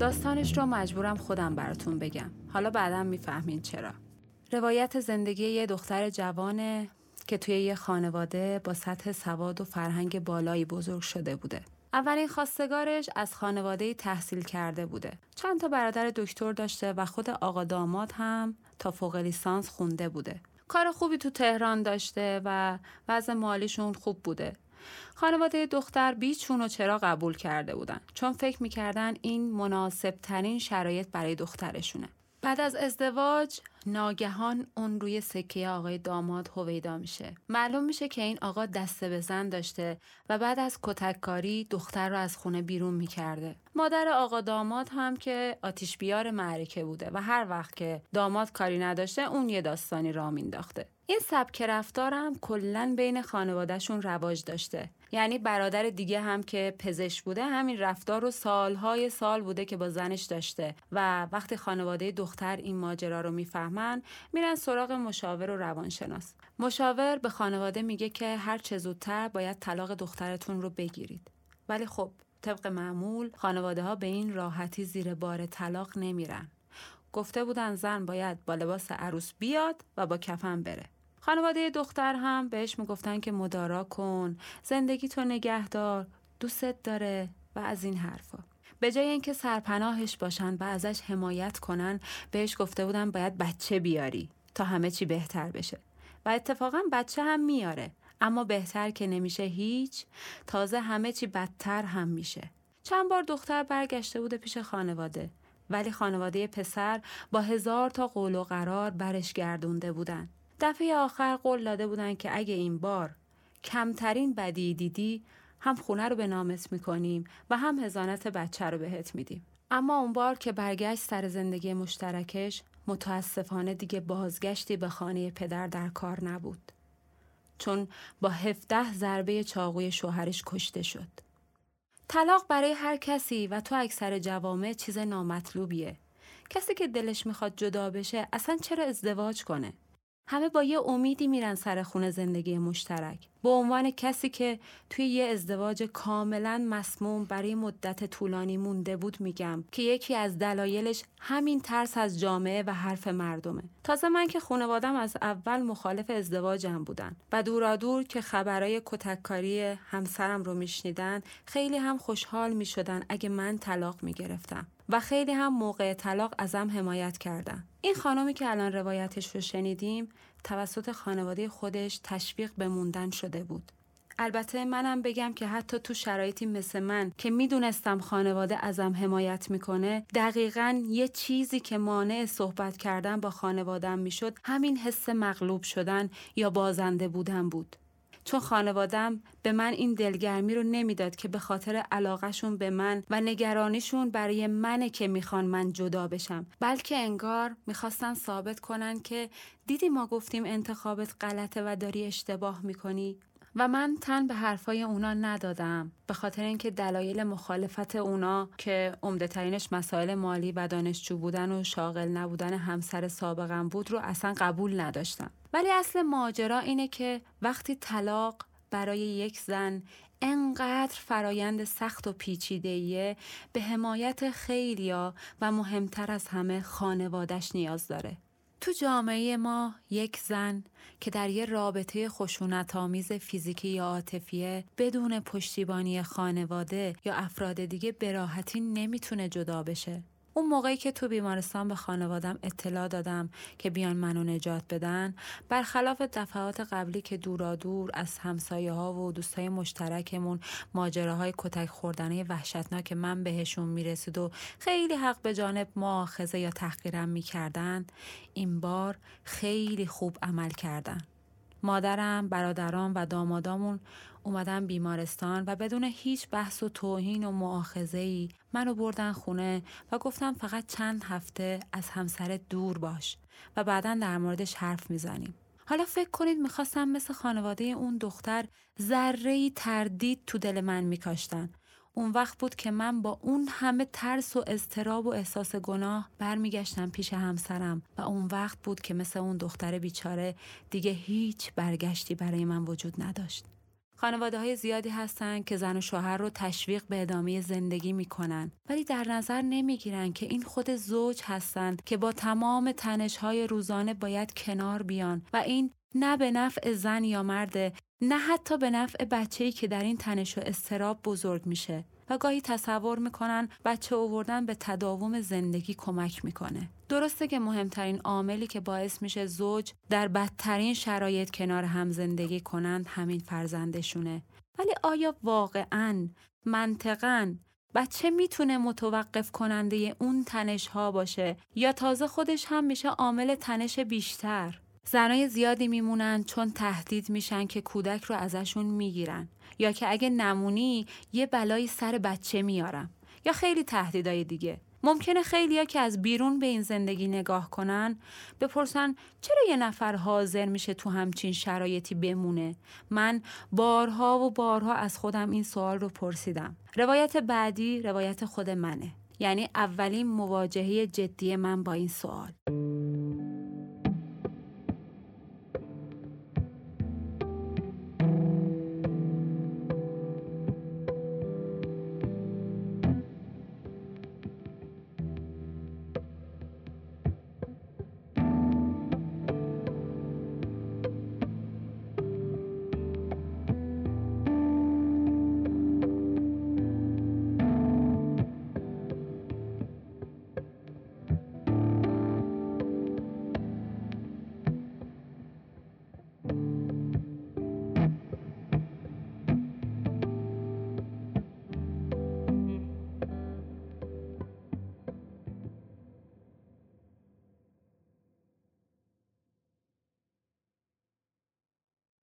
داستانش رو مجبورم خودم براتون بگم. حالا بعدم میفهمین چرا. روایت زندگی یه دختر جوانه که توی یه خانواده با سطح سواد و فرهنگ بالایی بزرگ شده بوده. اولین خواستگارش از خانواده‌ای تحصیل کرده بوده. چند تا برادر دکتر داشته و خود آقا داماد هم تا فوق لیسانس خونده بوده. کار خوبی تو تهران داشته و وضع مالیشون خوب بوده. خانواده دختر بیچون و چرا قبول کرده بودن، چون فکر میکردن این مناسب ترین شرایط برای دخترشونه. بعد از ازدواج ناگهان اون روی سکه آقای داماد هویدا میشه. معلوم میشه که این آقا دسته به زن داشته و بعد از کتککاری دختر رو از خونه بیرون میکرده. مادر آقا داماد هم که آتیش بیار معرکه بوده و هر وقت که داماد کاری نداشته اون یه داستانی را مینداخته. این سبک رفتارم کلن بین خانوادهشون رواج داشته. یعنی برادر دیگه هم که پزشک بوده همین رفتار رو سالهای سال بوده که با زنش داشته و وقتی خانواده دختر این ماجرا رو میفهمن میرن سراغ مشاور و روانشناس. مشاور به خانواده میگه که هر چه زودتر باید طلاق دخترتون رو بگیرید. ولی خب طبق معمول خانواده ها به این راحتی زیر بار طلاق نمیرن. گفته بودن زن باید با لباس عروس بیاد و با کفن بره. خانواده دختر هم بهش میگفتن که مدارا کن، زندگی تو نگه دار، دوست داره و از این حرفا. به جای اینکه سرپناهش باشن و ازش حمایت کنن، بهش گفته بودن باید بچه بیاری تا همه چی بهتر بشه. و اتفاقا بچه هم میاره، اما بهتر که نمیشه هیچ، تازه همه چی بدتر هم میشه. چند بار دختر برگشته بوده پیش خانواده، ولی خانواده پسر با 1000 تا قول و قرار برش گردونده بودن. دفعه آخر قول داده بودن که اگه این بار کمترین بدی دیدی هم خونه رو به نامت میکنیم و هم حضانت بچه رو بهت میدیم. اما اون بار که برگشت سر زندگی مشترکش، متاسفانه دیگه بازگشتی به خانه پدر در کار نبود، چون با 17 ضربه چاقوی شوهرش کشته شد. طلاق برای هر کسی و تو اکثر جوامع چیز نامطلوبیه. کسی که دلش میخواد جدا بشه اصلا چرا ازدواج کنه؟ همه با یه امیدی میرن سر خونه زندگی مشترک. به عنوان کسی که توی یه ازدواج کاملا مسموم برای مدت طولانی مونده بود میگم که یکی از دلایلش همین ترس از جامعه و حرف مردمه. تازه من که خانوادم از اول مخالف ازدواجم بودن و دورادور که خبرای کتککاری همسرم رو میشنیدن خیلی هم خوشحال میشدن اگه من طلاق میگرفتم و خیلی هم موقع طلاق ازم حمایت کردن. این خانومی که الان روایتش رو شنیدیم توسط خانواده خودش تشویق به موندن شده بود. البته منم بگم که حتی تو شرایطی مثل من که میدونستم خانواده ازم حمایت میکنه، دقیقاً یه چیزی که مانع صحبت کردن با خانواده‌ام میشد همین حس مغلوب شدن یا بازنده بودن بود. چون خانوادم به من این دلگرمی رو نمیداد که به خاطر علاقه‌شون به من و نگرانیشون برای منه که میخوان من جدا بشم، بلکه انگار میخواستن ثابت کنن که دیدی ما گفتیم انتخابت غلطه و داری اشتباه میکنی. و من تن به حرفای اونا ندادم، به خاطر اینکه دلایل مخالفت اونا که عمده ترینش مسائل مالی و دانشجو بودن و شاغل نبودن همسر سابقم بود رو اصلا قبول نداشتم. ولی اصل ماجرا اینه که وقتی طلاق برای یک زن انقدر فرایند سخت و پیچیده‌ایه، به حمایت خیلیا و مهمتر از همه خانوادش نیاز داره. تو جامعه ما یک زن که در یه رابطه خشونت‌آمیز فیزیکی یا عاطفیه بدون پشتیبانی خانواده یا افراد دیگه به راحتی نمیتونه جدا بشه. اون موقعی که تو بیمارستان به خانوادم اطلاع دادم که بیان منو نجات بدن، برخلاف دفعات قبلی که دورادور از همسایه‌ها و دوستای مشترکمون ماجراهای کتک خوردنه وحشتناک من بهشون میرسید و خیلی حق به جانب مؤاخذه یا تحقیرم میکردن، این بار خیلی خوب عمل کردن. مادرم، برادران و دامادامون اومدن بیمارستان و بدون هیچ بحث و توهین و مؤاخذه‌ای منو بردن خونه و گفتن فقط چند هفته از همسرت دور باش و بعداً در موردش حرف میزنیم. حالا فکر کنید میخواستم مثل خانواده اون دختر ذره‌ای تردید تو دل من میکاشتن. اون وقت بود که من با اون همه ترس و اضطراب و احساس گناه برمیگشتم پیش همسرم و اون وقت بود که مثل اون دختر بیچاره دیگه هیچ برگشتی برای من وجود نداشت. خانواده‌های زیادی هستن که زن و شوهر رو تشویق به ادامه زندگی میکنن، ولی در نظر نمیگیرن که این خود زوج هستند که با تمام تنش‌های روزانه باید کنار بیان و این نه به نفع زن یا مرده، نه حتی به نفع بچه‌ای که در این تنش و اضطراب بزرگ میشه و گاهی تصور میکنن بچه آوردن به تداوم زندگی کمک میکنه. درسته که مهمترین عاملی که باعث میشه زوج در بدترین شرایط کنار هم زندگی کنند همین فرزندشونه، ولی آیا واقعاً منطقاً بچه میتونه متوقف کننده اون تنش ها باشه یا تازه خودش هم میشه عامل تنش بیشتر؟ زنای زیادی میمونن چون تهدید میشن که کودک رو ازشون میگیرن یا که اگه نمونی یه بلایی سر بچه میارم یا خیلی تهدیدای دیگه. ممکنه خیلیا که از بیرون به این زندگی نگاه کنن بپرسن چرا یه نفر حاضر میشه تو همچین شرایطی بمونه؟ من بارها و بارها از خودم این سوال رو پرسیدم. روایت بعدی روایت خود منه، یعنی اولین مواجهه جدی من با این سوال.